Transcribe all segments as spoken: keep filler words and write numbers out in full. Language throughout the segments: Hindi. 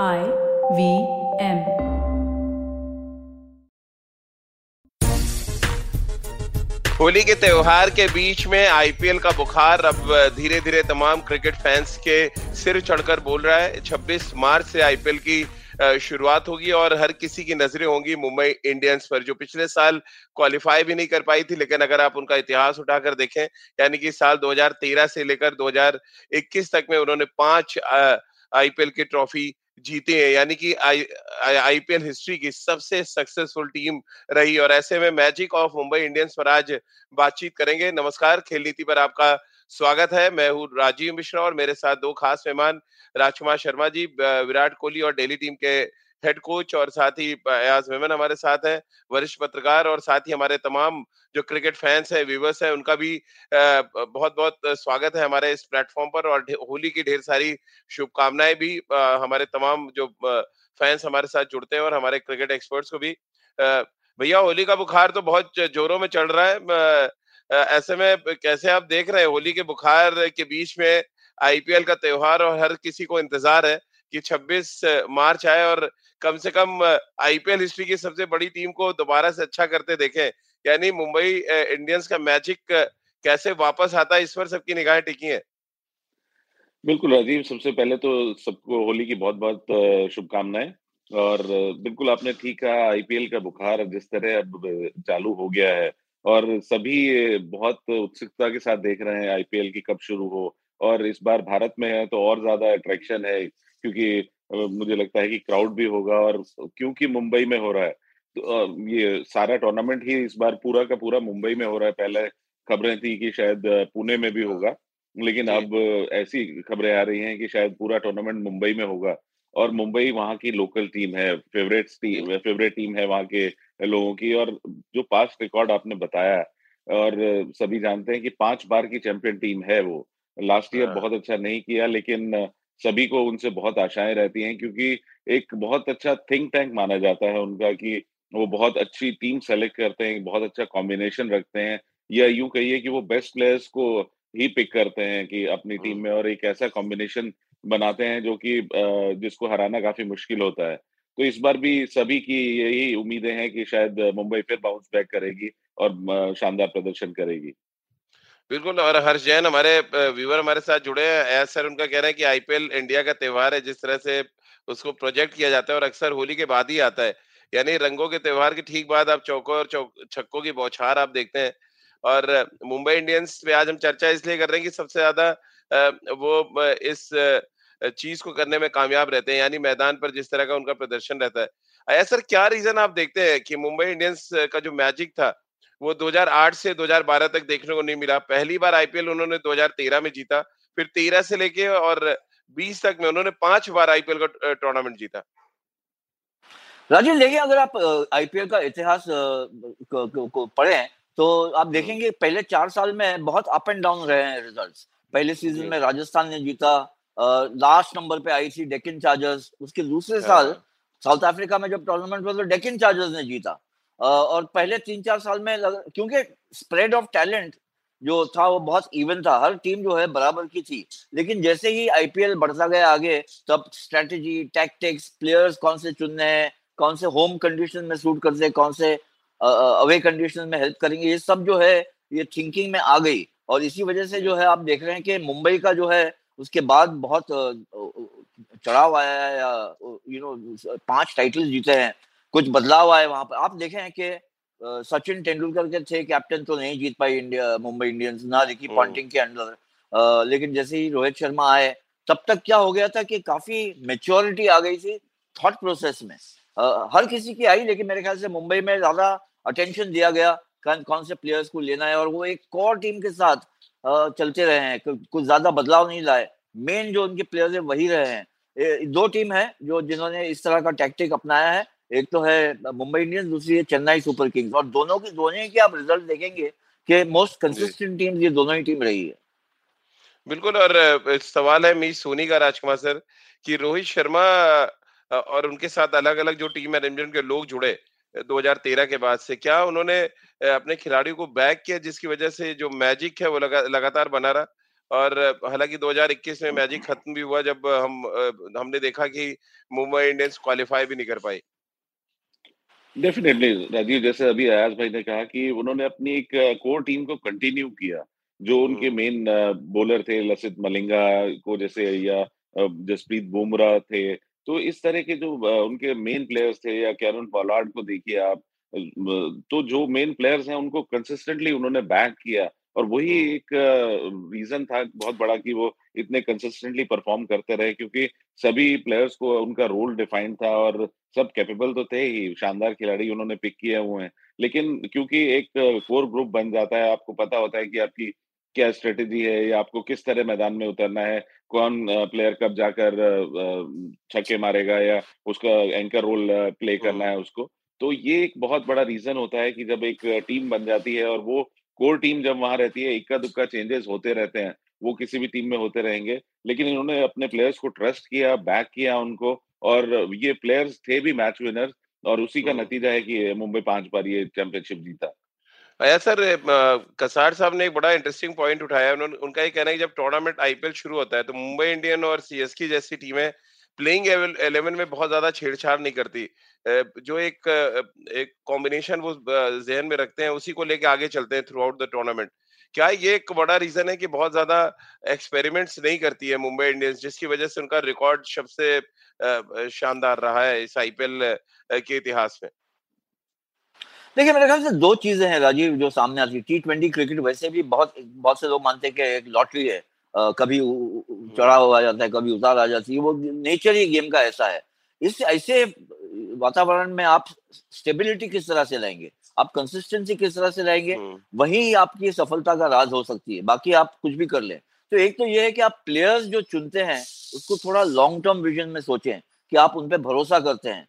आई वी एम। होली के त्योहार के बीच में आई पी एल का बुखार अब धीरे धीरे तमाम क्रिकेट फैंस के सिर चढ़कर बोल रहा है। छब्बीस मार्च से आई पी एल की शुरुआत होगी और हर किसी की नजरें होंगी मुंबई इंडियंस पर, जो पिछले साल क्वालिफाई भी नहीं कर पाई थी। लेकिन अगर आप उनका इतिहास उठाकर देखें, यानी कि साल दो हज़ार तेरह से लेकर दो हज़ार इक्कीस तक में उन्होंने पांच आई पी एल की ट्रॉफी जीते हैं, यानी कि आई पी एल हिस्ट्री की सबसे सक्सेसफुल टीम रही। और ऐसे में मैजिक ऑफ मुंबई इंडियंस पर आज बातचीत करेंगे। नमस्कार, खेल नीति पर आपका स्वागत है। मैं हूँ राजीव मिश्रा और मेरे साथ दो खास मेहमान, राजकुमार शर्मा जी, विराट कोहली और डेली टीम के हेड कोच, और साथ ही अयाज मेमन हमारे साथ हैं, वरिष्ठ पत्रकार, और साथ ही हमारे तमाम जो क्रिकेट फैंस हैं, व्यूवर्स हैं, उनका भी बहुत बहुत स्वागत है हमारे इस प्लेटफॉर्म पर। और होली की ढेर सारी शुभकामनाएं भी हमारे तमाम जो फैंस हमारे साथ जुड़ते हैं और हमारे क्रिकेट एक्सपर्ट्स को भी। भैया, होली का बुखार तो बहुत जोरों में चढ़ रहा है, ऐसे में कैसे आप देख रहे हैं होली के बुखार के बीच में आई पी एल का त्योहार, और हर किसी को इंतजार है कि छब्बीस मार्च आए और कम से कम आई पी एल हिस्ट्री की सबसे बड़ी टीम को दोबारा से अच्छा करते देखें। यानी मुंबई इंडियंस का मैजिक कैसे वापस आता है, इस पर सबकी निगाहें टिकी हैं। बिल्कुल राजीव, सबसे पहले तो सबको होली की बहुत बहुत शुभकामनाएं। और बिल्कुल आपने ठीक कहा, आई पी एल का बुखार जिस तरह अब चालू हो गया है और सभी बहुत उत्सुकता के साथ देख रहे हैं आई पी एल की कब शुरू हो। और इस बार भारत में है तो और ज्यादा अट्रैक्शन है, क्योंकि मुझे लगता है कि क्राउड भी होगा और क्योंकि मुंबई में हो रहा है तो ये सारा टूर्नामेंट ही इस बार पूरा का पूरा मुंबई में हो रहा है। पहले खबरें थी कि शायद पुणे में भी होगा, लेकिन अब ऐसी खबरें आ रही हैं कि शायद पूरा टूर्नामेंट मुंबई में होगा। और मुंबई वहाँ की लोकल टीम है, फेवरेट टीम फेवरेट टीम है वहाँ के लोगों की। और जो पास्ट रिकॉर्ड आपने बताया, और सभी जानते हैं कि पांच बार की चैंपियन टीम है वो। लास्ट ईयर बहुत अच्छा नहीं किया, लेकिन सभी को उनसे बहुत आशाएं रहती हैं, क्योंकि एक बहुत अच्छा थिंक टैंक माना जाता है उनका, कि वो बहुत अच्छी टीम सेलेक्ट करते हैं, बहुत अच्छा कॉम्बिनेशन रखते हैं, या यूं कहिए कि वो बेस्ट प्लेयर्स को ही पिक करते हैं कि अपनी टीम में, और एक ऐसा कॉम्बिनेशन बनाते हैं जो कि जिसको हराना काफी मुश्किल होता है। तो इस बार भी सभी की यही उम्मीदें हैं कि शायद मुंबई फिर बाउंस बैक करेगी और शानदार प्रदर्शन करेगी। बिल्कुल, और हर्ष जैन हमारे व्यूवर हमारे साथ जुड़े हैं। एस सर, उनका कह रहा है कि आई पी एल इंडिया का त्योहार है, जिस तरह से उसको प्रोजेक्ट किया जाता है और अक्सर होली के बाद ही आता है, यानी रंगों के त्योहार के ठीक बाद आप चौकों और चौक छक्कों की बौछार आप देखते हैं। और मुंबई इंडियंस पे आज हम चर्चा इसलिए कर रहे हैं कि सबसे ज्यादा वो इस चीज को करने में कामयाब रहते हैं, यानी मैदान पर जिस तरह का उनका प्रदर्शन रहता है। एस सर, क्या रीजन आप देखते हैं कि मुंबई इंडियंस का जो मैजिक था वो दो हज़ार आठ से दो हज़ार बारह तक देखने को नहीं मिला? पहली बार आई पी एल उन्होंने दो हज़ार तेरह में जीता, फिर तेरह से लेके और बीस तक में उन्होंने पांच बार आई पी एल का टूर्नामेंट जीता। राजीव, देखिए अगर आप आई पी एल का इतिहास को, को, को पढ़ें तो आप देखेंगे पहले चार साल में बहुत अप एंड डाउन रहे हैं रिजल्ट्स। पहले सीजन में राजस्थान ने जीता, लास्ट नंबर पे आई थी डेक्कन चार्जर्स। उसके दूसरे साल साउथ अफ्रीका में जब टूर्नामेंट हुआ तो डेक्कन चार्जर्स ने जीता। और पहले तीन चार साल में लग... क्योंकि स्प्रेड ऑफ टैलेंट जो था वो बहुत इवन था, हर टीम जो है बराबर की थी। लेकिन जैसे ही आई पी एल बढ़ता गया आगे, तब स्ट्रेटजी, टैक्टिक्स, प्लेयर्स कौन से चुनने हैं, कौन से होम कंडीशन में सूट करते हैं, कौन से अवे कंडीशन में हेल्प करेंगे, ये सब जो है ये थिंकिंग में आ गई। और इसी वजह से जो है आप देख रहे हैं कि मुंबई का जो है उसके बाद बहुत चढ़ाव आया है, यू नो पांच टाइटल्स जीते हैं, कुछ बदलाव आए वहां पर। आप देखें कि सचिन तेंदुलकर के थे कैप्टन तो नहीं जीत पाई इंडिया मुंबई इंडियंस, ना दिखी पॉन्टिंग के अंडर। आ, लेकिन जैसे ही रोहित शर्मा आए, तब तक क्या हो गया था कि काफी मेच्योरिटी आ गई थी थॉट प्रोसेस में, आ, हर किसी की आई। लेकिन मेरे ख्याल से मुंबई में ज्यादा अटेंशन दिया गया कौन कौन से प्लेयर्स को लेना है, और वो एक कोर टीम के साथ आ, चलते रहे हैं, कुछ ज्यादा बदलाव नहीं लाए। मेन जो उनके प्लेयर्स है वही रहे हैं। दो टीम है जो जिन्होंने इस तरह का टैक्टिक अपनाया है, एक तो है मुंबई इंडियंस, दूसरी है चेन्नई सुपर किंग्स। और दोनों की दोनों के आप रिजल्ट देखेंगे कि मोस्ट कंसिस्टेंट टीम ये दोनों ही टीम रही है। बिल्कुल, और सवाल है मी सोनी का राजकुमार सर कि रोहित शर्मा और उनके साथ अलग अलग जो टीम मैनेजमेंट के लोग जुड़े दो हज़ार तेरह के बाद से, क्या उन्होंने अपने खिलाड़ियों को बैक किया जिसकी वजह से जो मैजिक है वो लगा, लगातार बना रहा? और हालांकि दो हज़ार इक्कीस में मैजिक खत्म भी हुआ जब हम हमने देखा कि मुंबई इंडियंस क्वालिफाई भी नहीं कर पाई। डेफिनेटली राजीव, जैसे अभी अयाज भाई ने कहा कि उन्होंने अपनी एक कोर टीम को कंटिन्यू किया जो उनके मेन बॉलर थे, लसित मलिंगा को जैसे या जसप्रीत बुमराह थे, तो इस तरह के जो उनके मेन प्लेयर्स थे, या कीरन पोलार्ड को देखिए आप, तो जो मेन प्लेयर्स हैं उनको कंसिस्टेंटली उन्होंने बैक किया और वही एक रीजन था बहुत बड़ा कि वो इतने कंसिस्टेंटली परफॉर्म करते रहे, क्योंकि सभी प्लेयर्स को उनका रोल डिफाइंड था और सब कैपेबल तो थे ही, शानदार खिलाड़ी उन्होंने पिक किए हुए हैं, लेकिन क्योंकि एक कोर ग्रुप बन जाता है, आपको पता होता है कि आपकी क्या स्ट्रेटेजी है या आपको किस तरह मैदान में उतरना है, कौन प्लेयर कब जाकर छक्के मारेगा या उसका एंकर रोल प्ले करना है उसको, तो ये एक बहुत बड़ा रीजन होता है कि जब एक टीम बन जाती है और वो कोर टीम जब वहां रहती है, इक्का दुक्का चेंजेस होते रहते हैं, वो किसी भी टीम में होते रहेंगे, लेकिन इन्होंने अपने प्लेयर्स को ट्रस्ट किया, बैक किया उनको, और ये प्लेयर्स थे भी मैच विनर्स, और उसी का नतीजा है कि मुंबई पांच बार ये चैंपियनशिप जीता। आया सर, कसार साहब ने एक बड़ा इंटरेस्टिंग पॉइंट उठाया, उन्होंने उनका ये कहना है कि जब टूर्नामेंट आईपीएल शुरू होता है तो मुंबई इंडियन और सीएसके जैसी टीमें प्लेइंग इलेवन में बहुत ज्यादा छेड़छाड़ नहीं करती, जो एक एक कॉम्बिनेशन वो जहन में रखते हैं उसी को लेके आगे चलते हैं थ्रू आउट द टूर्नामेंट। क्या ये एक बड़ा रीजन है कि बहुत ज्यादा एक्सपेरिमेंट्स नहीं करती है मुंबई इंडियंस, जिसकी वजह से उनका रिकॉर्ड सबसे शानदार रहा है इस आईपीएल के इतिहास में? देखिए, मेरे ख्याल से दो चीजें हैं राजीव जो सामने आती है। टी ट्वेंटी क्रिकेट वैसे भी बहुत बहुत से लोग मानते हैं कि एक लॉटरी है, आ, कभी चढ़ाव आ जाता है, कभी उतार आ जाती है, वो नेचर ही गेम का ऐसा है। इस ऐसे वातावरण में आप स्टेबिलिटी किस तरह से लाएंगे, आप कंसिस्टेंसी किस तरह से लाएंगे, वही आपकी सफलता का राज हो सकती है, बाकी आप कुछ भी कर लें। तो एक तो ये है कि आप प्लेयर्स जो चुनते हैं उसको थोड़ा लॉन्ग टर्म विजन में सोचें कि आप उन पर भरोसा करते हैं।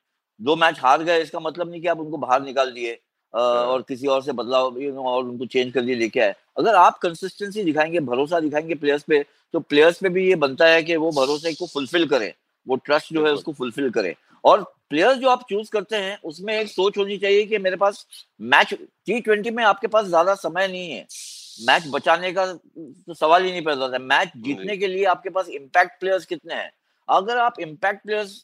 दो मैच हार गए इसका मतलब नहीं कि आप उनको बाहर निकाल दिए और किसी और से बदलाव यू नो और उनको चेंज कर दिए लेके आए। अगर आप कंसिस्टेंसी दिखाएंगे, भरोसा दिखाएंगे प्लेयर्स पे, तो प्लेयर्स पे भी ये बनता है कि वो भरोसे को फुलफिल करें, वो ट्रस्ट जो है उसको फुलफिल करें। और प्लेयर्स जो आप चूज करते हैं उसमें एक सोच होनी चाहिए कि मेरे पास मैच, टी ट्वेंटी में आपके पास ज्यादा समय नहीं है, मैच बचाने का तो सवाल ही नहीं पैदा होता है, मैच जीतने के लिए आपके पास इम्पैक्ट प्लेयर्स कितने हैं। अगर आप इम्पैक्ट प्लेयर्स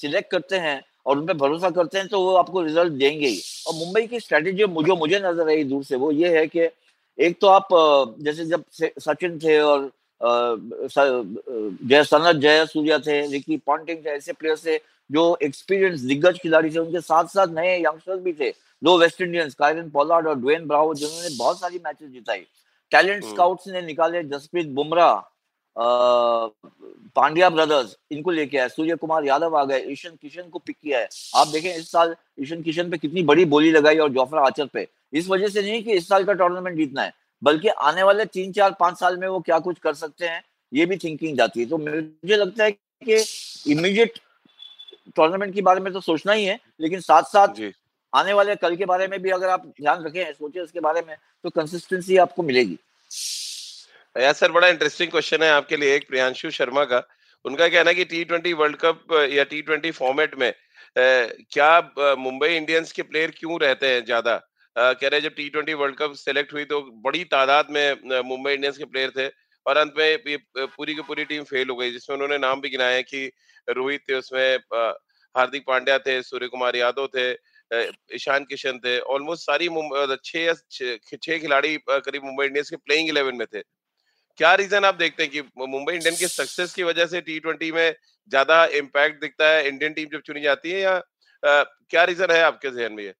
सिलेक्ट करते हैं और उन पे भरोसा करते हैं तो वो आपको रिजल्ट देंगे ही। और मुंबई की स्ट्रेटेजी मुझे मुझे नजर आई दूर से, वो ये है कि एक तो आप जैसे जब सचिन थे और जय सनत जय सूर्या थे, रिकी पॉन्टिंग थे, ऐसे प्लेयर्स थे जो एक्सपीरियंस दिग्गज खिलाड़ी थे, उनके साथ साथ नए यंगस्टर्स भी थे, दो वेस्ट इंडियंस कीरन पोलार्ड और ड्वेन ब्रावो जिन्होंने बहुत सारी मैचेस जिताई। टैलेंट स्काउट्स ने निकाले जसप्रीत बुमराह, पांड्या ब्रदर्स इनको लेके आए, सूर्य कुमार यादव आ गए, ईशान किशन को पिक किया है। आप देखें इस साल ईशान किशन पे कितनी बड़ी बोली लगाई और जोफ्रा आर्चर पे। इस वजह से नहीं कि इस साल का टूर्नामेंट जीतना है, बल्कि आने वाले तीन चार पांच साल में वो क्या कुछ कर सकते हैं, ये भी थिंकिंग जाती है। तो मुझे लगता है कि इमीडिएट टूर्नामेंट के बारे में तो सोचना ही है, लेकिन साथ साथ आने वाले कल के बारे में भी अगर आप ध्यान रखें, सोचें उसके बारे में, तो कंसिस्टेंसी आपको मिलेगी। यार सर, बड़ा इंटरेस्टिंग क्वेश्चन है आपके लिए एक प्रियांशु शर्मा का। उनका कहना है कि टी ट्वेंटी वर्ल्ड कप या टी ट्वेंटी फॉर्मेट में क्या मुंबई इंडियंस के प्लेयर क्यों रहते हैं ज्यादा? कह रहे हैं जब T twenty world cup select हुई तो बड़ी तादाद में मुंबई इंडियंस के प्लेयर थे और अंत में ये पूरी की पूरी टीम फेल हो गई, जिसमें उन्होंने नाम भी गिनाए हैं कि रोहित थे, उसमें हार्दिक पांड्या थे, सूर्य कुमार यादव थे, ईशान किशन थे, ऑलमोस्ट सारी छह या छह खिलाड़ी करीब मुंबई इंडियंस के प्लेइंग इलेवन में थे। क्या रीजन आप देखते हैं कि मुंबई इंडियन के सक्सेस की वजह से टी ट्वेंटी में ज्यादा इम्पैक्ट दिखता है इंडियन टीम जब चुनी जाती है, या आ, क्या रीजन है आपके जहन में? ये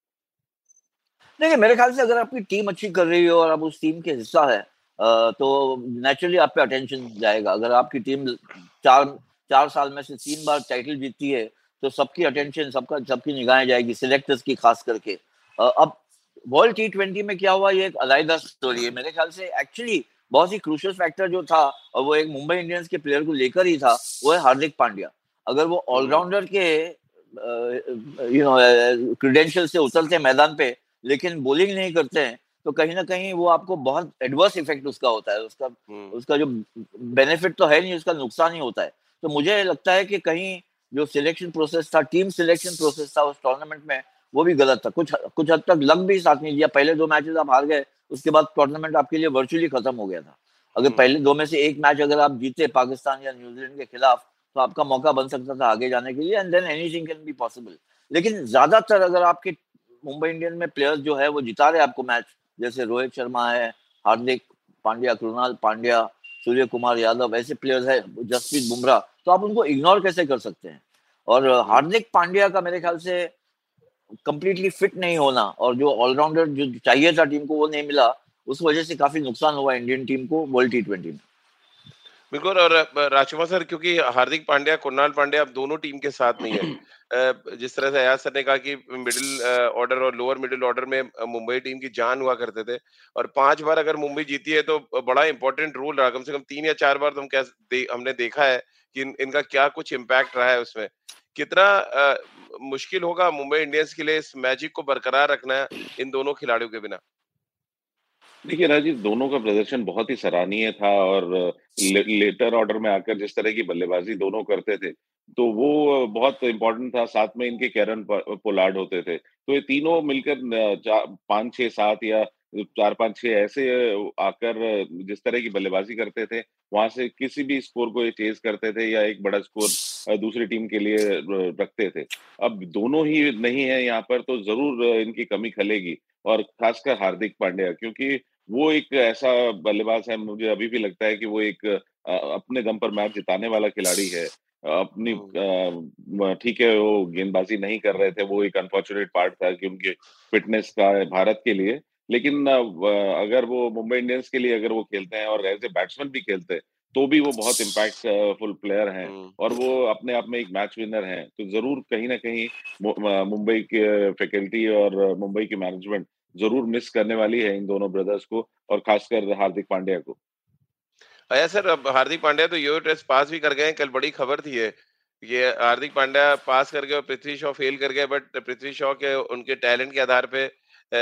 देखिए, मेरे ख्याल से अगर आपकी टीम अच्छी कर रही हो और आप उस टीम के हिस्सा है तो नेचुरली आप पे अटेंशन जाएगा। अगर आपकी टीम चार चार साल में से तीन बार टाइटल जीतती है तो सबकी अटेंशन, सबका सबकी निगाहें जाएगी, सिलेक्टर्स की खास करके। अब वर्ल्ड टी ट्वेंटी में क्या हुआ, ये एक अलग स्टोरी है मेरे ख्याल से। एक्चुअली बहुत ही क्रूशियल फैक्टर जो था और वो एक मुंबई इंडियंस के प्लेयर को लेकर ही था, वो है हार्दिक पांड्या। अगर वो ऑलराउंडर के यू नो क्रेडेंशियल से उतरते हैं मैदान पे लेकिन बॉलिंग नहीं करते हैं, तो कहीं ना कहीं वो आपको बहुत एडवर्स इफेक्ट उसका होता है, उसका उसका जो बेनिफिट तो है नहीं, उसका नुकसान ही होता है। तो मुझे लगता है कि कहीं जो सिलेक्शन प्रोसेस था, टीम सिलेक्शन प्रोसेस था उस टूर्नामेंट में, वो भी गलत था। कुछ कुछ हद तक लक भी साथ नहीं दिया, पहले दो मैचेस आप हार गए, उसके बाद टूर्नामेंट आपके लिए वर्चुअली खत्म हो गया था। अगर पहले दो में से एक मैच अगर आप जीते पाकिस्तान या न्यूजीलैंड के खिलाफ तो आपका मौका बन सकता था आगे जाने के लिए, and then anything can be possible. लेकिन ज्यादातर अगर आपके मुंबई इंडियन में प्लेयर्स जो है वो जिता रहे आपको मैच, जैसे रोहित शर्मा है, हार्दिक पांड्या, कृणाल पांड्या, सूर्य कुमार यादव, ऐसे प्लेयर्स है, जसप्रीत बुमराह, तो आप उनको इग्नोर कैसे कर सकते हैं। और हार्दिक पांड्या का मेरे ख्याल से कंप्लीटली फिट नहीं होना और जो ऑलराउंडर जो चाहिए था टीम को वो नहीं मिला, उस वजह से काफी नुकसान हुआ इंडियन टीम को वर्ल्ड टी ट्वेंटी में। बिल्कुल। और राजकुमार सर, क्योंकि हार्दिक पांड्या, कुणाल पांड्या अब दोनों टीम के साथ नहीं है, जिस तरह से अयाज सर ने कहा कि मिडिल ऑर्डर और लोअर मिडिल ऑर्डर में मुंबई टीम की जान हुआ करते थे, और पांच बार अगर मुंबई जीती है तो बड़ा इंपॉर्टेंट रोल रहा, कम से कम तीन या चार बार तो हम क्या हमने देखा है कि इन, इनका क्या कुछ इम्पैक्ट रहा है। उसमें कितना आ, मुश्किल होगा मुंबई इंडियंस के लिए इस मैजिक को बरकरार रखना इन दोनों खिलाड़ियों के बिना। देखिए राजीव, दोनों का प्रदर्शन बहुत ही सराहनीय था और ले, लेटर ऑर्डर में आकर जिस तरह की बल्लेबाजी दोनों करते थे तो वो बहुत इम्पोर्टेंट था। साथ में इनके कीरन पोलार्ड होते थे, तो ये तीनों मिलकर पांच छह सात या चार पांच छह ऐसे आकर जिस तरह की बल्लेबाजी करते थे वहां से किसी भी स्कोर को ये चेज करते थे या एक बड़ा स्कोर दूसरी टीम के लिए रखते थे। अब दोनों ही नहीं है यहाँ पर, तो जरूर इनकी कमी खलेगी, और खासकर हार्दिक पांड्या, क्योंकि वो एक ऐसा बल्लेबाज है, मुझे अभी भी लगता है कि वो एक अपने दम पर मैच जिताने वाला खिलाड़ी है। अपनी ठीक है वो गेंदबाजी नहीं कर रहे थे, वो एक अनफॉर्चुनेट पार्ट था कि उनके फिटनेस का भारत के लिए, लेकिन अगर वो मुंबई इंडियंस के लिए अगर वो खेलते हैं और एज ए बैट्समैन भी खेलते हैं तो भी वो बहुत इम्पैक्टफुल प्लेयर हैं और वो अपने आप में एक मैच विनर हैं। तो जरूर कहीं ना कहीं मुंबई के फैकल्टी और मुंबई की मैनेजमेंट जरूर मिस करने वाली है इन दोनों ब्रदर्स को, और खासकर हार्दिक पांड्या को। अया सर, अब हार्दिक पांड्या तो यूरो टेस्ट पास भी कर गए, कल बड़ी खबर थी ये ये हार्दिक पांड्या पास कर गए और पृथ्वी शॉ फेल कर गए, बट पृथ्वी शॉ के उनके टैलेंट के आधार पे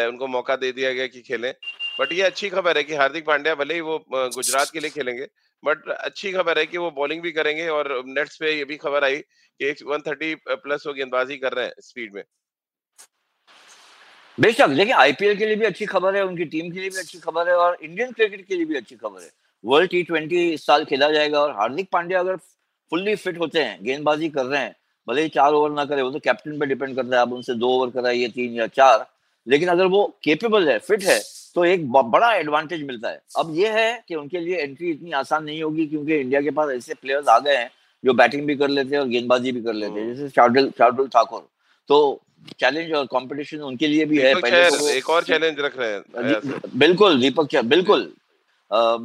उनको मौका दे दिया गया कि खेलें। बट ये अच्छी खबर है कि हार्दिक पांड्या भले ही वो गुजरात के लिए खेलेंगे, बट अच्छी खबर है कि वो बॉलिंग भी करेंगे, और नेट्स पे ये भी खबर आई कि एक सौ तीस प्लस वो गेंदबाजी कर रहे हैं स्पीड में। बेशक देखिए, आईपीएल के लिए भी अच्छी खबर है, उनकी टीम के लिए भी अच्छी खबर है, और इंडियन क्रिकेट के लिए भी अच्छी खबर है। वर्ल्ड टी ट्वेंटी इस साल खेला जाएगा, और हार्दिक पांड्या अगर फुल्ली फिट होते हैं, गेंदबाजी कर रहे हैं, भले ही चार ओवर ना करे, वो तो कैप्टन पे डिपेंड करता है, आप उनसे दो ओवर कराइए, तीन या चार, लेकिन अगर वो केपेबल है, फिट है, तो एक बड़ा एडवांटेज मिलता है। अब ये है कि उनके लिए एंट्री इतनी आसान नहीं होगी, क्योंकि इंडिया के पास ऐसे प्लेयर्स आ गए हैं जो बैटिंग भी कर लेते हैं और गेंदबाजी भी कर लेते हैं, जैसे शार्दुल शार्दुल ठाकुर। तो चैलेंज और कंपटीशन उनके लिए भी है। पहले एक और चैलेंज रख रहे हैं, बिल्कुल दीपक चाहर, बिल्कुल,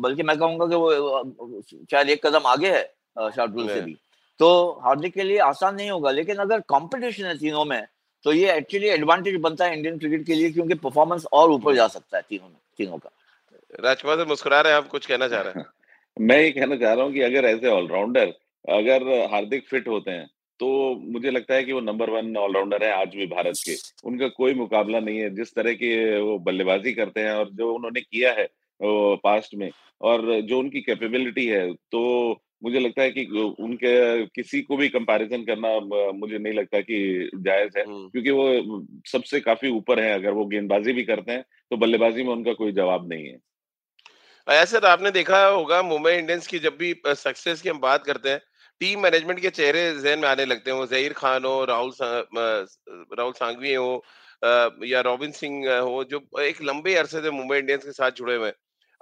बल्कि मैं कहूंगा कि वो शायद एक कदम आगे है शार्दुल से भी, तो हार्दिक के लिए आसान नहीं होगा। लेकिन अगर कंपटीशन है तीनों में तो ये एक्चुअली एडवांटेज बनता है इंडियन क्रिकेट के लिए, क्योंकि परफॉर्मेंस और ऊपर जा सकता है तीनों में, तीनों का। राजकुमार सर मुस्कुरा रहे हैं, आप कुछ कहना चाह रहे हैं? मैं ये कहना चाह रहा हूँ कि अगर एज ए ऑलराउंडर अगर हार्दिक फिट होते हैं तो मुझे लगता है कि वो नंबर वन ऑलराउंडर है आज भी भारत के, उनका कोई मुकाबला नहीं है। जिस तरह की वो बल्लेबाजी करते हैं और जो उन्होंने किया है पास्ट में और जो उनकी कैपेबिलिटी है, तो मुझे लगता है कि उनके किसी को भी कंपैरिजन करना मुझे नहीं लगता कि जायज है, क्योंकि वो सबसे काफी ऊपर है। अगर वो गेंदबाजी भी करते हैं तो बल्लेबाजी में उनका कोई जवाब नहीं है। ऐसा आपने देखा होगा मुंबई इंडियंस की जब भी सक्सेस की हम बात करते हैं, टीम मैनेजमेंट के चेहरे जहन में आने लगते हैं, वो जहीर खान हो, राहुल राहुल सांगवी हो या रॉबिन सिंह हो, जो एक लंबे अरसे से मुंबई इंडियंस के साथ जुड़े हुए हैं।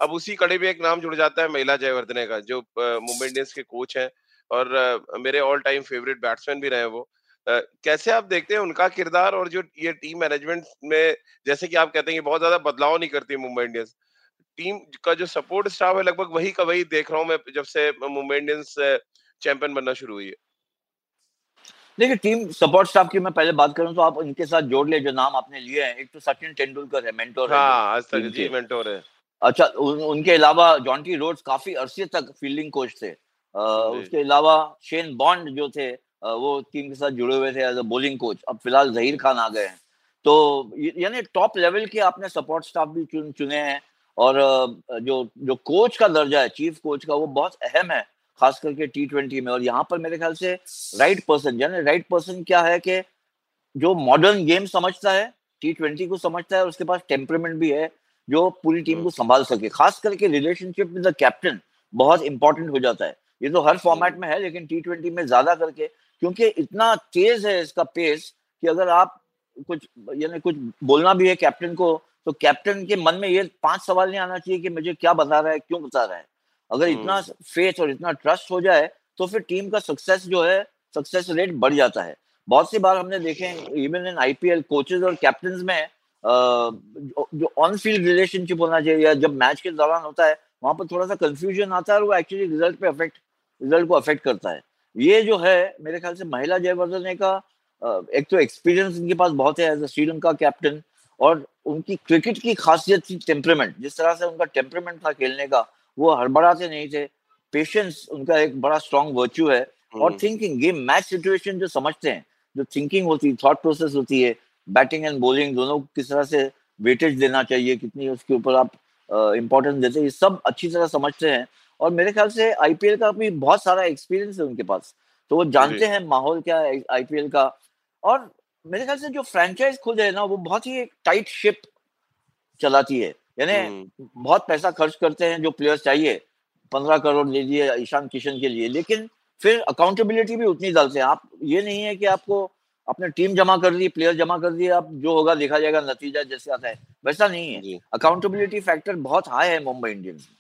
अब उसी कड़ी में एक नाम जुड़ जाता है महिला जयवर्धने का, जो मुंबई इंडियंस के कोच हैं और आ, मेरे ऑल टाइम फेवरेट बैट्समैन भी रहे हैं। वो आ, कैसे आप देखते हैं उनका किरदार, और जो ये टीम मैनेजमेंट में जैसे कि आप कहते हैं कि बहुत ज्यादा बदलाव नहीं करती मुंबई इंडियंस, टीम का जो सपोर्ट स्टाफ है लगभग वही का वही देख रहा हूँ मैं जब से मुंबई इंडियंस चैंपियन बनना शुरू हुई है। देखिए, टीम सपोर्ट स्टाफ की मैं पहले बात करूं तो आप इनके साथ जोड़ ले जो नाम आपने लिए हैं, एक तो सचिन तेंदुलकर है, मेंटोर है, हां आज तक जी मेंटोर है। अच्छा, उन, उनके अलावा जॉन्टी रोड्स काफी अरसे तक फील्डिंग कोच थे, आ, उसके अलावा शेन बॉन्ड जो थे आ, वो टीम के साथ जुड़े हुए थे एज अ बॉलिंग कोच। अब फिलहाल जहीर खान आ गए हैं, तो यानी टॉप लेवल के आपने सपोर्ट स्टाफ भी चुन चुने हैं। और जो जो कोच का दर्जा है, चीफ कोच का, वो बहुत अहम है खास करके टी ट्वेंटी में। और यहाँ पर मेरे ख्याल से राइट पर्सन, यानी राइट पर्सन क्या है कि जो मॉडर्न गेम समझता है, टी ट्वेंटी को समझता है, उसके पास टेम्परामेंट भी है, जो पूरी टीम को संभाल सके, खास करके रिलेशनशिप विद द कैप्टन बहुत इंपॉर्टेंट हो जाता है। ये तो हर फॉर्मेट में है लेकिन टी ट्वेंटी में ज्यादा करके, क्योंकि इतना तेज है इसका पेस कि अगर आप कुछ यानी कुछ बोलना भी है कैप्टन को तो कैप्टन के मन में ये पांच सवाल नहीं आना चाहिए कि मुझे क्या बता रहा है, क्यों बता रहा है। अगर इतना फेथ और इतना ट्रस्ट हो जाए तो फिर टीम का सक्सेस जो है, सक्सेस रेट बढ़ जाता है। बहुत सी बार हमने देखे इवन इन आईपीएल कोचेस और कैप्टन में जो ऑन फील्ड रिलेशनशिप होना चाहिए या जब मैच के दौरान होता है वहां पर थोड़ा सा कंफ्यूजन आता है और वो एक्चुअली रिजल्ट पे अफेक्ट रिजल्ट को अफेक्ट करता है। ये जो है मेरे ख्याल से महिला जयवर्धने का एक तो एक्सपीरियंस इनके पास बहुत है एज अ श्रीलंका कैप्टन, और उनकी क्रिकेट की खासियत थी टेम्परेमेंट, जिस तरह से उनका टेम्परेमेंट था खेलने का, वो हड़बड़ाते नहीं थे। पेशेंस उनका एक बड़ा स्ट्रॉन्ग वर्च्यू है, और थिंकिंग गेम मैच सिचुएशन जो समझते हैं, जो थिंकिंग होती है, थॉट प्रोसेस होती है, बैटिंग एंड बॉलिंग दोनों किस तरह से वेटेज देना चाहिए, कितनी उसके ऊपर आप इम्पोर्टेंस देते हैं, ये सब अच्छी तरह समझते हैं। और मेरे ख्याल से आईपीएल का भी बहुत सारा एक्सपीरियंस है उनके पास, तो वो जानते हैं माहौल क्या है आईपीएल का। और मेरे ख्याल से जो फ्रेंचाइज खुद है ना, वो बहुत ही एक टाइट शिप चलाती है, यानी बहुत पैसा खर्च करते हैं, जो प्लेयर्स चाहिए पंद्रह करोड़ ले लिए ईशान किशन के लिए, लेकिन फिर अकाउंटेबिलिटी भी उतनी डालते हैं। आप ये नहीं है कि आपको अपने टीम जमा कर दी, प्लेयर जमा कर दिए, आप जो होगा देखा जाएगा, नतीजा जैसे आता है वैसा नहीं है, अकाउंटेबिलिटी फैक्टर बहुत हाई है मुंबई इंडियंस में।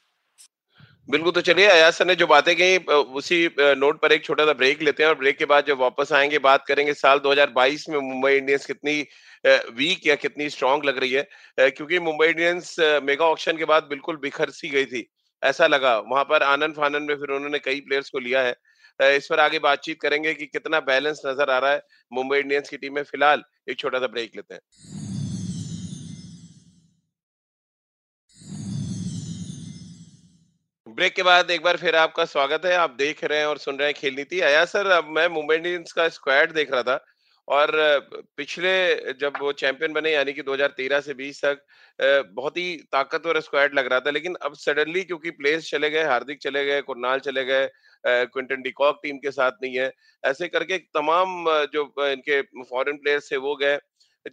बिल्कुल, तो चलिए अयाज सर ने जो बातें कही उसी नोट पर एक छोटा सा ब्रेक लेते हैं, और ब्रेक के बाद जब वापस आएंगे बात करेंगे साल दो हज़ार बाईस में मुंबई इंडियंस कितनी वीक या कितनी स्ट्रांग लग रही है, क्योंकि मुंबई इंडियंस मेगा ऑक्शन के बाद बिल्कुल बिखर सी गई थी ऐसा लगा, वहां पर आनन फानन में फिर उन्होंने कई प्लेयर्स को लिया है। इस पर आगे बातचीत करेंगे कि कितना बैलेंस नजर आ रहा है मुंबई इंडियंस की टीम में। फिलहाल एक छोटा सा ब्रेक लेते हैं। ब्रेक के बाद एक बार फिर आपका स्वागत है, आप देख रहे हैं और सुन रहे हैं खेल नीति। आया सर, अब मैं मुंबई इंडियंस का स्क्वाड देख रहा था, और पिछले जब वो चैंपियन बने यानी कि दो हज़ार तेरह से बीस तक बहुत ही ताकतवर स्क्वाड लग रहा था, लेकिन अब सडनली क्योंकि प्लेयर्स चले गए, हार्दिक चले गए, कुणाल चले गए, क्विंटन डिकॉक टीम के साथ नहीं है, ऐसे करके तमाम जो इनके फॉरेन प्लेयर्स थे वो गए।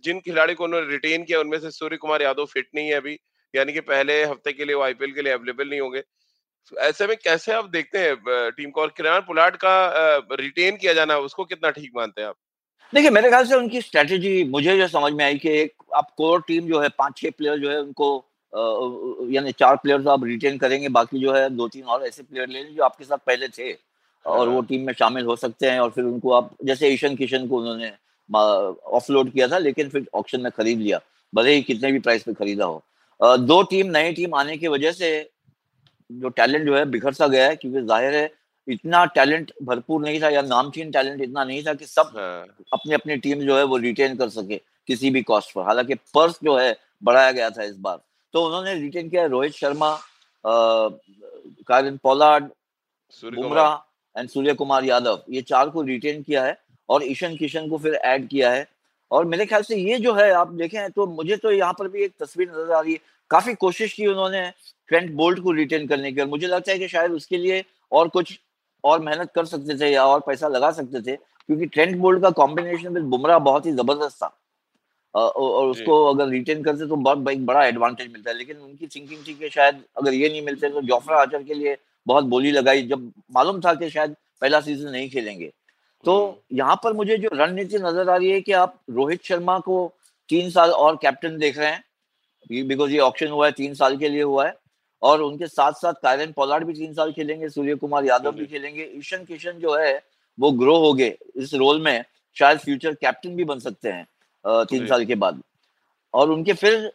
जिन खिलाड़ी को उन्होंने रिटेन किया उनमें से सूर्य कुमार यादव फिट नहीं है अभी, यानी कि पहले हफ्ते के लिए वो आईपीएल के लिए अवेलेबल नहीं होंगे। ऐसे में कैसे आप देखते हैं टीम को, और किरण पोलार्ड का रिटेन किया जाना उसको कितना ठीक मानते हैं आप? देखिए मेरे ख्याल से उनकी स्ट्रेटेजी मुझे जो समझ में आई कि एक आप कोर टीम जो है पांच छह प्लेयर जो है उनको, यानी चार प्लेयर तो आप रिटेन करेंगे, बाकी जो है दो तीन और ऐसे प्लेयर ले लें जो आपके साथ पहले थे और वो टीम में शामिल हो सकते हैं, और फिर उनको आप जैसे ईशान किशन को उन्होंने ऑफलोड किया था लेकिन फिर ऑक्शन में खरीद लिया, भले ही कितने भी प्राइस पे खरीदा हो। दो टीम नई टीम आने की वजह से जो टैलेंट जो है बिखर सा गया है, क्योंकि जाहिर है इतना टैलेंट भरपूर नहीं था या नामचीन टैलेंट इतना नहीं था कि सब अपनी अपनी टीम जो है वो रिटेन कर सके किसी भी कॉस्ट पर। हालांकि पर्स जो है बढ़ाया गया था इस बार, तो उन्होंने रिटेन किया Rohit Sharma, Kieron Pollard, Bumrah and Surya Kumar Yadav, ये चार को रिटेन किया है, और ईशान किशन को फिर ऐड किया है। और मेरे ख्याल से ये जो है आप देखें तो मुझे तो यहाँ पर भी एक तस्वीर नजर आ रही है, काफी कोशिश की उन्होंने ट्रेंट बोल्ट को रिटेन करने की, और मुझे लगता है कि शायद उसके लिए और कुछ और मेहनत कर सकते थे या और पैसा लगा सकते थे, क्योंकि ट्रेंट बोल्ट का कॉम्बिनेशन विद बुमराह बहुत ही जबरदस्त था, और उसको अगर रिटेन करते तो बहुत एक बड़ा एडवांटेज मिलता है। लेकिन उनकी थिंकिंग थी कि शायद अगर ये नहीं मिलते तो जोफ्रा आर्चर के लिए बहुत बोली लगाई, जब मालूम था कि शायद पहला सीजन नहीं खेलेंगे। तो यहाँ पर मुझे जो रणनीति नजर आ रही है कि आप रोहित शर्मा को तीन साल और कैप्टन देख रहे हैं, बिकॉज ये ऑक्शन हुआ है तीन साल के लिए हुआ है, और उनके साथ साथ कीरन पोलार्ड भी तीन साल खेलेंगे, सूर्य कुमार यादव भी खेलेंगे, ईशान किशन जो है वो ग्रो हो गए इस रोल में, शायद फ्यूचर कैप्टन भी बन सकते हैं तीन साल के बाद। और उनके फिर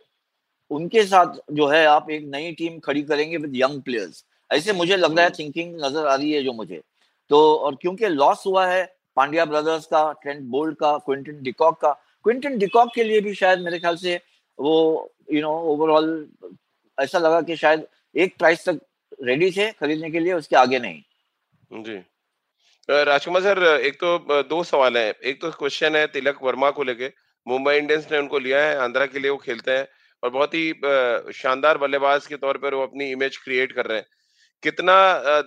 उनके साथ जो है आप एक नई टीम खड़ी करेंगे विद यंग प्लेयर्स, ऐसे मुझे लग रहा है थिंकिंग नजर आ रही है जो मुझे तो। और क्योंकि लॉस हुआ है पांड्या ब्रदर्स का, ट्रेंट बोल्ट का, क्विंटन डिकॉक का, क्विंटन डिकॉक के लिए भी शायद मेरे ख्याल से वो यू नो ओवरऑल ऐसा लगा कि शायद एक प्राइस तक रेडी थे खरीदने के लिए, उसके आगे नहीं। जी राजकुमार सर, एक तो दो सवाल हैं, एक तो क्वेश्चन है तिलक वर्मा को लेके, मुंबई इंडियंस ने उनको लिया है, आंध्रा के लिए वो खेलते हैं और बहुत ही शानदार बल्लेबाज के तौर पर वो अपनी इमेज क्रिएट कर रहे हैं, कितना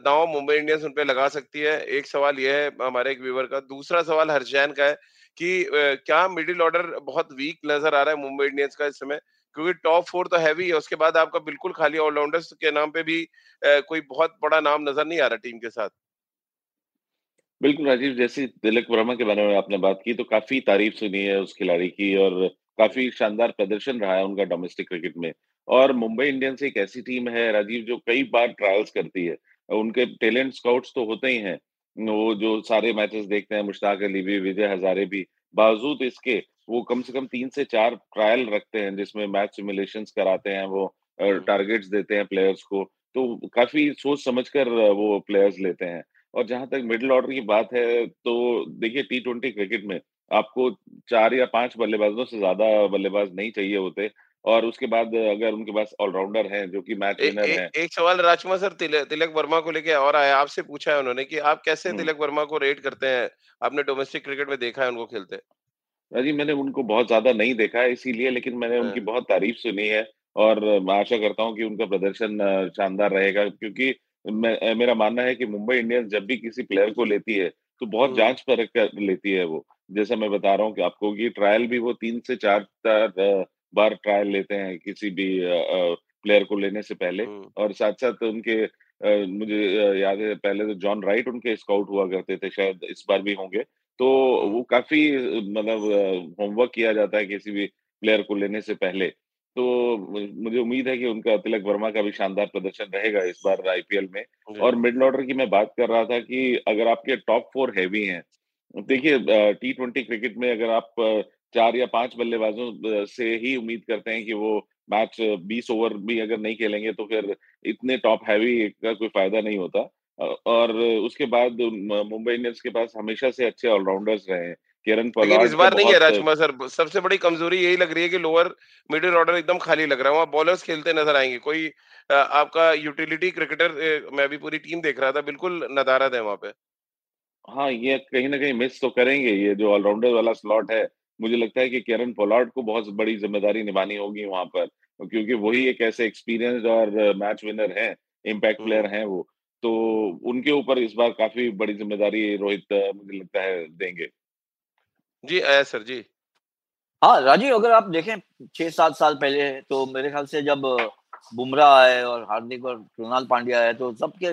दांव मुंबई इंडियंस उनपे लगा सकती है, एक सवाल ये है हमारे एक व्यूवर का। दूसरा सवाल हर्षैन का है कि क्या मिडिल ऑर्डर बहुत वीक नजर आ रहा है मुंबई इंडियंस का इस समय, क्योंकि टॉप फोर तो हैवी है, उसके बाद आपका बिल्कुल खाली ऑलराउंडर्स के नाम पे भी ए, कोई बहुत बड़ा नाम नजर नहीं आ रहा टीम के साथ। बिल्कुल राजीव, जैसे तिलक वर्मा के बारे में आपने बात की तो काफी तारीफ सुनी है उस खिलाड़ी की और काफी शानदार प्रदर्शन रहा है उनका डोमेस्टिक क्रिकेट में। और मुंबई इंडियंस एक ऐसी टीम है राजीव जो कई बार ट्रायल्स करती है, उनके टैलेंट स्काउट्स तो होते ही हैं, वो जो सारे मैचेस देखते हैं, मुश्ताक अली भी, विजय हजारे भी, बावजूद इसके वो कम से कम तीन से चार ट्रायल रखते हैं जिसमें मैच सिमुलेशंस कराते हैं, वो टारगेट्स देते हैं प्लेयर्स को, तो काफी सोच समझकर वो प्लेयर्स लेते हैं। और जहां तक मिडिल ऑर्डर की बात है तो देखिए टी ट्वेंटी क्रिकेट में आपको चार या पांच बल्लेबाजों से ज्यादा बल्लेबाज नहीं चाहिए होते, और उसके बाद अगर उनके पास ऑलराउंडर हैं जो कि मैच विनर हैं। एक सवाल राजकुमार सर तिलक तिलक वर्मा को लेके और आया, आपसे पूछा है उन्होंने कि आप कैसे तिलक वर्मा को रेट करते हैं, आपने डोमेस्टिक क्रिकेट में देखा है उनको खेलते? राजीव मैंने उनको बहुत ज्यादा नहीं देखा है इसीलिए, लेकिन मैंने उनकी बहुत तारीफ सुनी है और मैं आशा करता हूँ कि उनका प्रदर्शन शानदार रहेगा, क्योंकि मेरा मानना है कि मुंबई इंडियंस जब भी किसी प्लेयर को लेती है तो बहुत जांच परख लेती है वो, जैसा मैं बता रहा हूँ कि आपको कि ट्रायल भी वो तीन से चार बार ट्रायल लेते हैं किसी भी प्लेयर को लेने से पहले। और साथ साथ उनके मुझे याद है पहले तो जॉन राइट उनके स्काउट हुआ करते थे, शायद इस बार भी होंगे, तो वो काफी मतलब होमवर्क किया जाता है किसी भी प्लेयर को लेने से पहले। तो मुझे उम्मीद है कि उनका तिलक वर्मा का भी शानदार प्रदर्शन रहेगा इस बार आईपीएल में। और मिडिल ऑर्डर की मैं बात कर रहा था कि अगर आपके टॉप फोर हैवी हैं, देखिए टी ट्वेंटी क्रिकेट में अगर आप चार या पांच बल्लेबाजों से ही उम्मीद करते हैं कि वो मैच बीस ओवर भी अगर नहीं खेलेंगे तो फिर इतने टॉप हैवी का कोई फायदा नहीं होता। और उसके बाद मुंबई इंडियंस के पास हमेशा से अच्छे ऑलराउंडर्स रहे हैं, कीरन पोलार्ड इस बार नहीं है राजकुमार सर, सबसे बड़ी कमजोरी यही लग रही है कि लोअर मिडिल ऑर्डर एकदम खाली लग रहा है, वहाँ बॉलर्स खेलते नजर आएंगे, कोई आपका यूटिलिटी क्रिकेटर, मैं भी पूरी टीम देख रहा था, बिल्कुल नदारद है वहाँ पे। हाँ, ये कहीं ना कहीं मिस तो करेंगे, ये जो ऑलराउंडर वाला स्लॉट है मुझे लगता है कि कीरन पोलार्ड को बहुत बड़ी जिम्मेदारी निभानी होगी वहां पर, क्योंकि वही एक ऐसे एक्सपीरियंस्ड और मैच विनर हैं, इम्पैक्ट प्लेयर हैं वो, तो उनके ऊपर इस बार काफी बड़ी जिम्मेदारी रोहित मुझे लगता है देंगे। जी आया सर जी। हाँ राजीव, अगर आप देखें छह सात साल पहले तो मेरे ख्याल से जब बुमराह आए और हार्दिक और कृणाल पांड्या आए तो सबके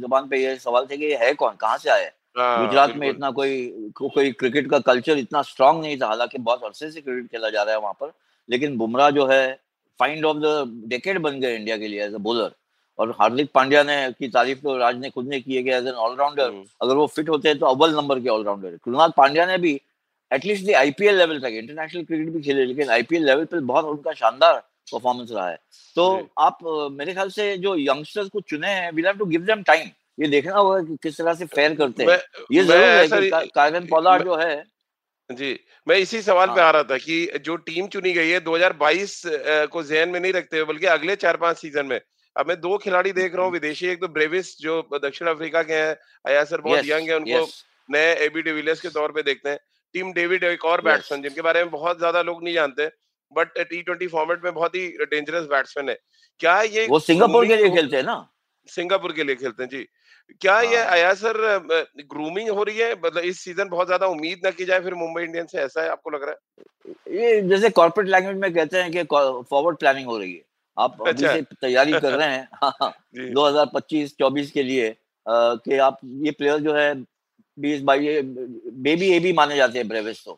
जुबान पे ये सवाल थे कि ये है कौन, कहाँ से आए। गुजरात में इतना कोई को, कोई क्रिकेट का कल्चर इतना स्ट्रांग नहीं था, हालांकि बहुत अरसे से क्रिकेट खेला जा रहा है वहां पर, लेकिन बुमराह जो है फाइंड ऑफ द डेकेड बन गए इंडिया के लिए एज अ बॉलर। और हार्दिक पांड्या ने की तारीफ तो राज ने खुद ने की है कि एज एन ऑलराउंडर अगर वो फिट होते हैं तो अव्वल नंबर के ऑलराउंडर है। कृणाल पांड्या ने भी एटलीस्ट आईपीएल लेवल तक, इंटरनेशनल क्रिकेट भी खेले लेकिन आईपीएल लेवल पर बहुत उनका शानदार परफॉर्मेंस रहा है। तो आप मेरे ख्याल से जो यंगस्टर्स को चुने हैं, we have to give them time, ये देखना होगा कि किस तरह से फेयर करते हैं। ये जरूर है कि कीरन पोलार्ड जो है जी, मैं इसी सवाल हाँ। पे आ रहा था कि जो टीम चुनी गई है दो हज़ार बाईस को ज़हन में नहीं रखते हुए बल्कि अगले चार पांच सीजन में, अब मैं दो खिलाड़ी देख रहा हूँ विदेशी, एक तो ब्रेविस जो दक्षिण अफ्रीका के हैं, आया सर बहुत यंग है, उनको नए एबी डिविलियर्स के तौर पर देखते हैं। टीम डेविड एक और बैट्समैन जिनके बारे में बहुत ज्यादा लोग नहीं जानते बट टी ट्वेंटी फॉर्मेट में बहुत ही डेंजरस बैट्समैन है। क्या ये वो सिंगापुर के लिए खेलते हैं ना, सिंगापुर के लिए खेलते हैं जी, क्या ये आया सर ग्रूमिंग हो रही है, मतलब इस सीजन बहुत ज्यादा उम्मीद ना की जाए फिर मुंबई इंडियंस से, ऐसा है आपको लग रहा है? ये जैसे कॉर्पोरेट लैंग्वेज में कहते हैं कि फॉरवर्ड प्लानिंग हो रही है, आप अच्छा। अभी से तैयारी कर रहे हैं हाँ, दो हज़ार पच्चीस चौबीस के लिए आ, कि आप ये प्लेयर जो है बीस बाई बेबी एबी माने जाते हैं, ब्रेविस तो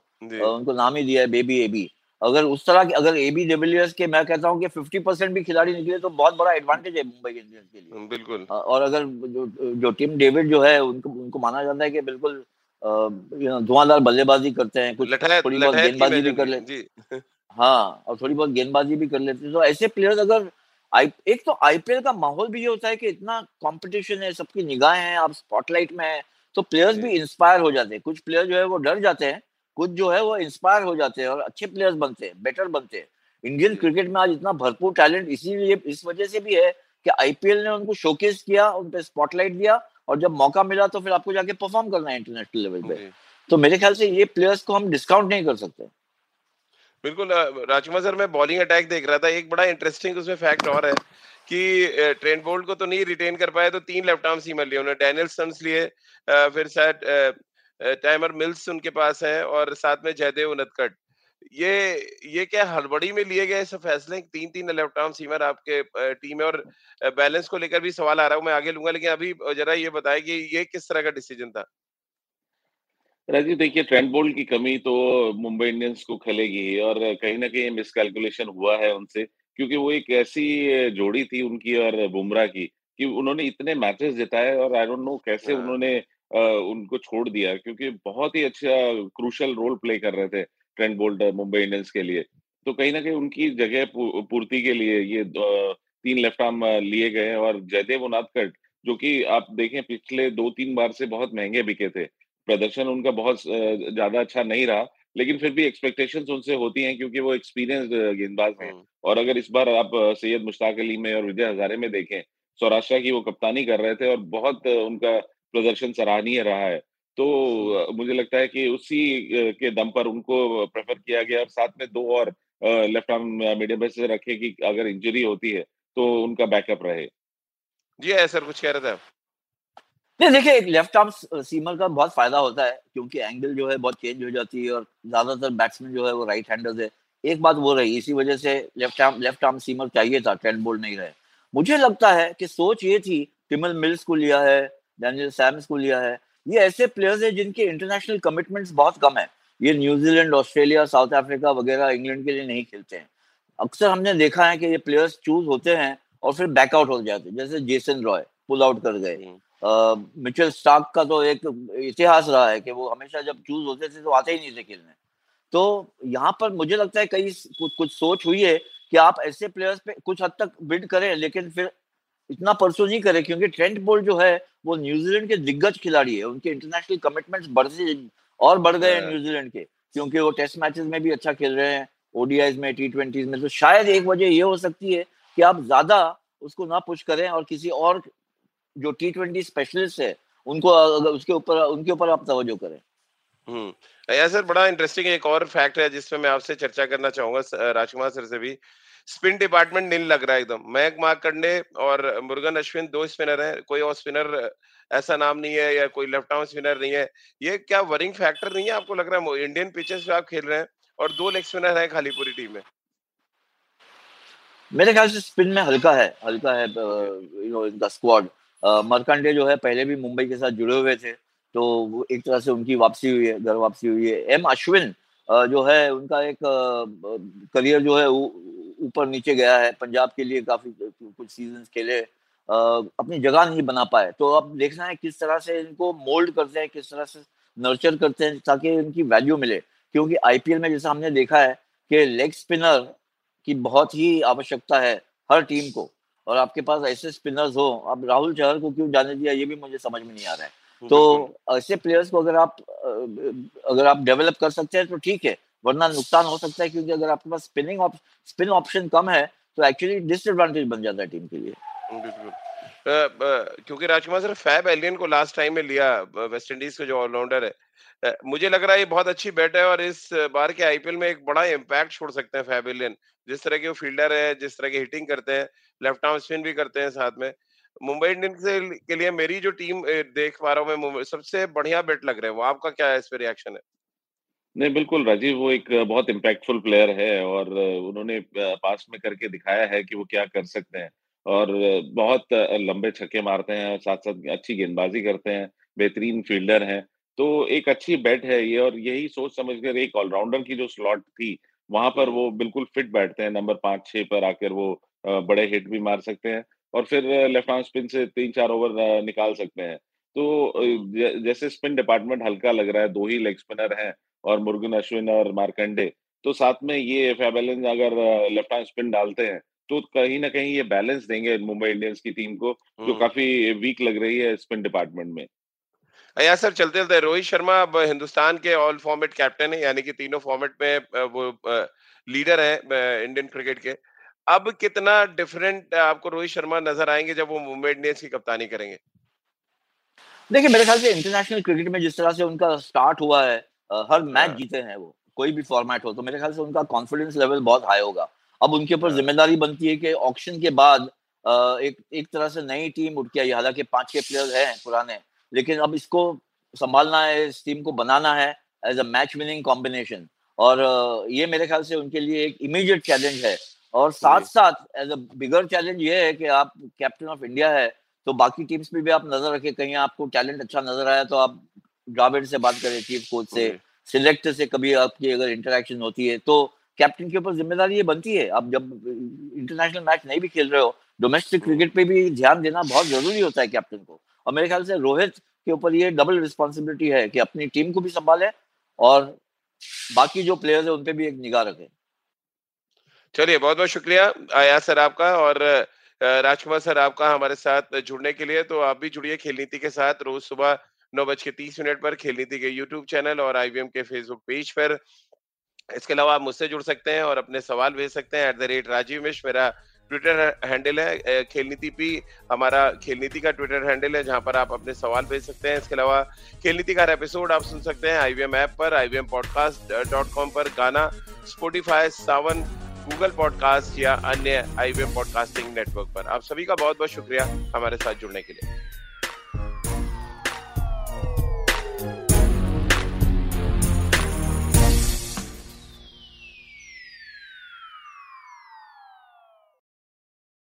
उनको नाम ही दिया है बेबी एबी। अगर उस तरह के अगर एबी डिविलियर्स के मैं कहता हूं कि पचास परसेंट भी खिलाड़ी निकले तो बहुत बड़ा एडवांटेज है मुंबई इंडियंस के लिए। बिल्कुल। और अगर जो, जो टीम डेविड जो है उनको उनको माना जाता है कि बिल्कुल धुआंधार बल्लेबाजी करते हैं, कुछ थोड़ी बहुत गेंदबाजी भी कर लेते हैं हाँ और थोड़ी बहुत गेंदबाजी भी कर लेते हैं। तो ऐसे प्लेयर्स अगर आई, एक तो आईपीएल का माहौल भी ये होता है कि इतना कॉम्पिटिशन है, सबकी निगाहें हैं, आप स्पॉटलाइट में है तो प्लेयर्स भी इंस्पायर हो जाते हैं। कुछ प्लेयर जो है वो डर जाते हैं, कुछ जो है वो इंस्पायर हो जाते हैं और अच्छे प्लेयर्स बनते हैं, बेटर बनते हैं। इंडियन क्रिकेट में आज इतना भरपूर टैलेंट इसीलिए इस वजह से भी है कि आईपीएल ने उनको शोकेस किया, उन पे स्पॉटलाइट दिया और जब मौका मिला तो फिर आपको जाके परफॉर्म करना है इंटरनेशनल लेवल पे। तो मेरे ख्याल से ये प्लेयर्स को हम डिस्काउंट नहीं कर सकते। बिल्कुल राजकुमार सर, मैं बॉलिंग अटैक देख रहा था, एक बड़ा इंटरेस्टिंग उसमें फैक्ट और है कि ट्रेंट बोल्ट को तो नहीं रिटेन कर पाए तो तीन लेफ्ट आर्म सीमर लिए उन्होंने, डैनियल स्टम्स लिए, फिर शायद टाइमर मिल्स उनके पास है और साथ में जयदेव उनादकट, ये ये क्या हड़बड़ी में लिए गए इस फैसले? तीन तीन लेफ्ट आर्म सीमर आपके टीम है और बैलेंस को लेकर भी सवाल आ रहा है, मैं आगे लूंगा, लेकिन अभी जरा ये बताएं कि ये किस तरह का डिसीजन था। राजीव देखिए, ट्रेंट बोल्ट की कमी तो मुंबई इंडियंस को खलेगी और कहीं ना कहीं मिसकैलकुलेशन हुआ है उनसे, क्योंकि वो एक ऐसी जोड़ी थी उनकी और बुमराह की कि उन्होंने इतने मैचेस जिताए और आई डोंट नो कैसे उन्होंने आ, उनको छोड़ दिया, क्योंकि बहुत ही अच्छा क्रूशल रोल प्ले कर रहे थे ट्रेंट बोल्ट मुंबई इंडियंस के लिए। तो कहीं ना कहीं उनकी जगह पूर्ति के लिए ये तीन लेफ्ट आर्म लिए गए और जयदेव उनादकट, जो कि आप देखें पिछले दो तीन बार से बहुत महंगे बिके थे, प्रदर्शन उनका बहुत ज्यादा अच्छा नहीं रहा, लेकिन फिर भी एक्सपेक्टेशंस उनसे होती हैं क्योंकि वो एक्सपीरियंस गेंदबाज हैं। और अगर इस बार आप सैयद मुश्ताक अली में और विजय हजारे में देखें, सौराष्ट्र की वो कप्तानी कर रहे थे और बहुत उनका प्रदर्शन सराहनीय रहा है, तो मुझे लगता है कि उसी के दम पर उनको प्रेफर किया गया। और साथ में दो और लेफ्ट आर्म मीडियम पेस रखे कि अगर इंजरी होती है तो उनका बैकअप रहे। जी सर, कुछ कह रहे थे? नहीं देखिए, एक लेफ्ट आर्म सीमर का बहुत फायदा होता है क्योंकि एंगल जो है बहुत चेंज हो जाती है और ज्यादातर बैट्समैन जो है वो राइट हैंडर्स है, एक बात वो रही, इसी वजह से left arm left arm seamer चाहिए था, ट्रेंट बोल्ट नहीं रहे। मुझे लगता है कि सोच ये थी, टाइमर मिल्स को लिया है, डैनियल सैम्स को लिया है, ये ऐसे प्लेयर्स है जिनके इंटरनेशनल कमिटमेंट्स बहुत कम है, ये न्यूजीलैंड, ऑस्ट्रेलिया, साउथ अफ्रीका वगैरह, इंग्लैंड के लिए नहीं खेलते हैं। अक्सर हमने देखा है कि ये प्लेयर्स चूज होते हैं और फिर बैकआउट हो जाते हैं, जैसे जेसन रॉय पुल आउट कर गए, मिचेल uh, स्टार्क का तो एक इतिहास रहा है कि वो हमेशा जब चूज होते थे तो आते ही नहीं थे खेलने। तो यहाँ पर मुझे लगता है कई कुछ, कुछ सोच हुई है कि आप ऐसे प्लेयर्स पे कुछ हद तक बिड करें, लेकिन फिर इतना परसों नहीं करें, क्योंकि ट्रेंट बोल्ट जो है वो न्यूजीलैंड के दिग्गज खिलाड़ी है, उनके इंटरनेशनल कमिटमेंट्स बढ़ते और बढ़ गए हैं न्यूजीलैंड के, क्योंकि वो टेस्ट मैचेस में भी अच्छा खेल रहे हैं, ओडीआईज में, टी ट्वेंटीज में। तो शायद एक वजह ये हो सकती है कि आप ज्यादा उसको ना पुश करें और किसी और जो टी ट्वेंटी स्पेशलिस्ट है उनको उसके ऊपर उनके ऊपर आप तवज्जो करें। हम्म यार सर, बड़ा इंटरेस्टिंग एक और फैक्ट है जिसमें मैं आपसे चर्चा करना चाहूंगा, राजकुमार सर से भी। स्पिन डिपार्टमेंट नील लग रहा है एकदम। महक मार्कंडे और मुर्गन अश्विन दो स्पिनर हैं, कोई और स्पिनर ऐसा नाम नहीं है या कोई लेफ्ट आर्म स्पिनर नहीं है। ये क्या वरिंग फैक्टर नहीं है आपको लग रहा है? इंडियन पिचेस पे आप खेल रहे हैं और दो लेग स्पिनर हैं खाली पूरी टीम में। मेरे ख्याल से स्पिन में हल्का है हल्का है यू नो इनका स्क्वाड। मार्कंडे जो है पहले भी मुंबई के साथ जुड़े हुए थे, तो एक तरह से उनकी वापसी हुई है, घर वापसी हुई है। एम अश्विन जो है उनका एक करियर जो है ऊपर नीचे गया है, पंजाब के लिए काफी कुछ सीजन्स खेले, अपनी जगह नहीं बना पाए। तो अब देखना है किस तरह से इनको मोल्ड करते हैं, किस तरह से नर्चर करते हैं ताकि इनकी वैल्यू मिले, क्योंकि आईपीएल में जैसा हमने देखा है कि लेग स्पिनर की बहुत ही आवश्यकता है हर टीम को, और आपके पास ऐसे स्पिनर्स हो। अब राहुल चाहर को क्यों जाने दिया ये भी मुझे समझ में नहीं आ रहा है। तो ऐसे प्लेयर्स को अगर आप अगर आप डेवलप कर सकते हैं तो ठीक है, वरना नुकसान हो सकता है, क्योंकि अगर आपके पास स्पिनिंग स्पिन ऑप्शन कम है तो एक्चुअली डिसएडवांटेज बन जाता है टीम के लिए। क्योंकि राजकुमार सर, फैब एलियन को लास्ट टाइम में लिया वेस्ट इंडीज का जो ऑलराउंडर है, मुझे लग रहा है ये बहुत अच्छी बैट है और इस बार के आईपीएल में एक बड़ा इम्पैक्ट छोड़ सकते हैं फैब एलियन। जिस तरह के वो फील्डर है, जिस तरह की हिटिंग करते हैं, लेफ्ट आर्म स्पिन भी करते हैं, साथ में मुंबई इंडियंस के लिए मेरी जो टीम देख पा रहा हूँ मैं सबसे बढ़िया बैट लग रहा है वो। आपका क्या है इस पे रिएक्शन है? नहीं बिल्कुल राजीव, वो एक बहुत इम्पैक्टफुल प्लेयर है और उन्होंने पास में करके दिखाया है कि वो क्या कर सकते हैं, और बहुत लंबे छक्के मारते हैं और साथ साथ अच्छी गेंदबाजी करते हैं, बेहतरीन फील्डर हैं, तो एक अच्छी बैट है ये। और यही सोच समझ कर एक ऑलराउंडर की जो स्लॉट थी वहां पर वो बिल्कुल फिट बैठते हैं, नंबर पाँच छः पर आकर वो बड़े हिट भी मार सकते हैं और फिर लेफ्ट आर्म स्पिन से तीन चार ओवर निकाल सकते हैं। तो जैसे स्पिन डिपार्टमेंट हल्का लग रहा है, दो ही लेग स्पिनर हैं और मुर्गन अश्विन और मार्कंडे, तो साथ में ये फैब एलियन अगर लेफ्ट आर्म स्पिन डालते हैं तो कहीं ना कहीं ये बैलेंस देंगे मुंबई इंडियंस की टीम को, जो काफी वीक लग रही है स्पिन डिपार्टमेंट में। यार सर, चलते चलते रोहित शर्मा अब हिंदुस्तान के ऑल फॉर्मेट कैप्टन है, यानी कि तीनों फॉर्मेट में वो लीडर है इंडियन क्रिकेट के। अब कितना डिफरेंट आपको रोहित शर्मा नजर आएंगे जब वो मुंबई इंडियंस की कप्तानी करेंगे? देखिए, मेरे ख्याल से इंटरनेशनल क्रिकेट में जिस तरह से उनका स्टार्ट हुआ है, हर मैच जीते हैं वो, कोई भी फॉर्मेट हो, तो मेरे ख्याल से उनका कॉन्फिडेंस लेवल बहुत हाई होगा। अब उनके ऊपर जिम्मेदारी बनती है कि ऑक्शन के बाद एक एक तरह से नई टीम उठ के आई, हालांकि पांच छह प्लेयर हैं पुराने, लेकिन अब इसको संभालना है, इस टीम को बनाना है as a match winning combination. और ये मेरे ख्याल से उनके लिए एक इमीडिएट चैलेंज है। और साथ साथ एज अ बिगर चैलेंज ये है कि आप कैप्टन ऑफ इंडिया है, तो बाकी टीम्स में भी आप नजर रखें, कहीं आपको टैलेंट अच्छा नजर आया तो आप द्रविड़ से बात करें, चीफ कोच से, सिलेक्टर से कभी आपकी अगर इंटरेक्शन होती है तो कैप्टन के ऊपर जिम्मेदारी ये बनती है। आप जब इंटरनेशनल मैच नहीं भी खेल रहे हो, डोमेस्टिक क्रिकेट पे भी ध्यान देना बहुत जरूरी होता है कैप्टन को। और मेरे ख्याल से रोहित के ऊपर ये डबल रिस्पॉन्सिबिलिटी है कि अपनी टीम को भी संभाले और बाकी जो प्लेयर्स हैं उन पे भी एक निगाह रखें। चलिए, बहुत बहुत शुक्रिया आया सर आपका और राजकुमार सर आपका हमारे साथ जुड़ने के लिए। तो आप भी जुड़िए खेल नीति के साथ रोज सुबह नौ बज के तीस मिनट पर खेल नीति के यूट्यूब चैनल और आईवीएम के फेसबुक पेज पर। इसके अलावा आप मुझसे जुड़ सकते हैं और अपने सवाल भेज सकते हैं। At the rate Rajiv Mishra मेरा ट्विटर हैंडल है, खेल नीति पी हमारा खेल नीति का ट्विटर हैंडल है, जहां पर आप अपने सवाल भेज सकते हैं। इसके अलावा खेल नीति का हर एपिसोड आप सुन सकते हैं आईवीएम ऐप पर, आईवीएम पॉडकास्ट डॉट कॉम पर, गाना, स्पॉटिफाई, सावन, गूगल पॉडकास्ट या अन्य आईवीएम पॉडकास्टिंग नेटवर्क पर। आप सभी का बहुत बहुत शुक्रिया हमारे साथ जुड़ने के लिए।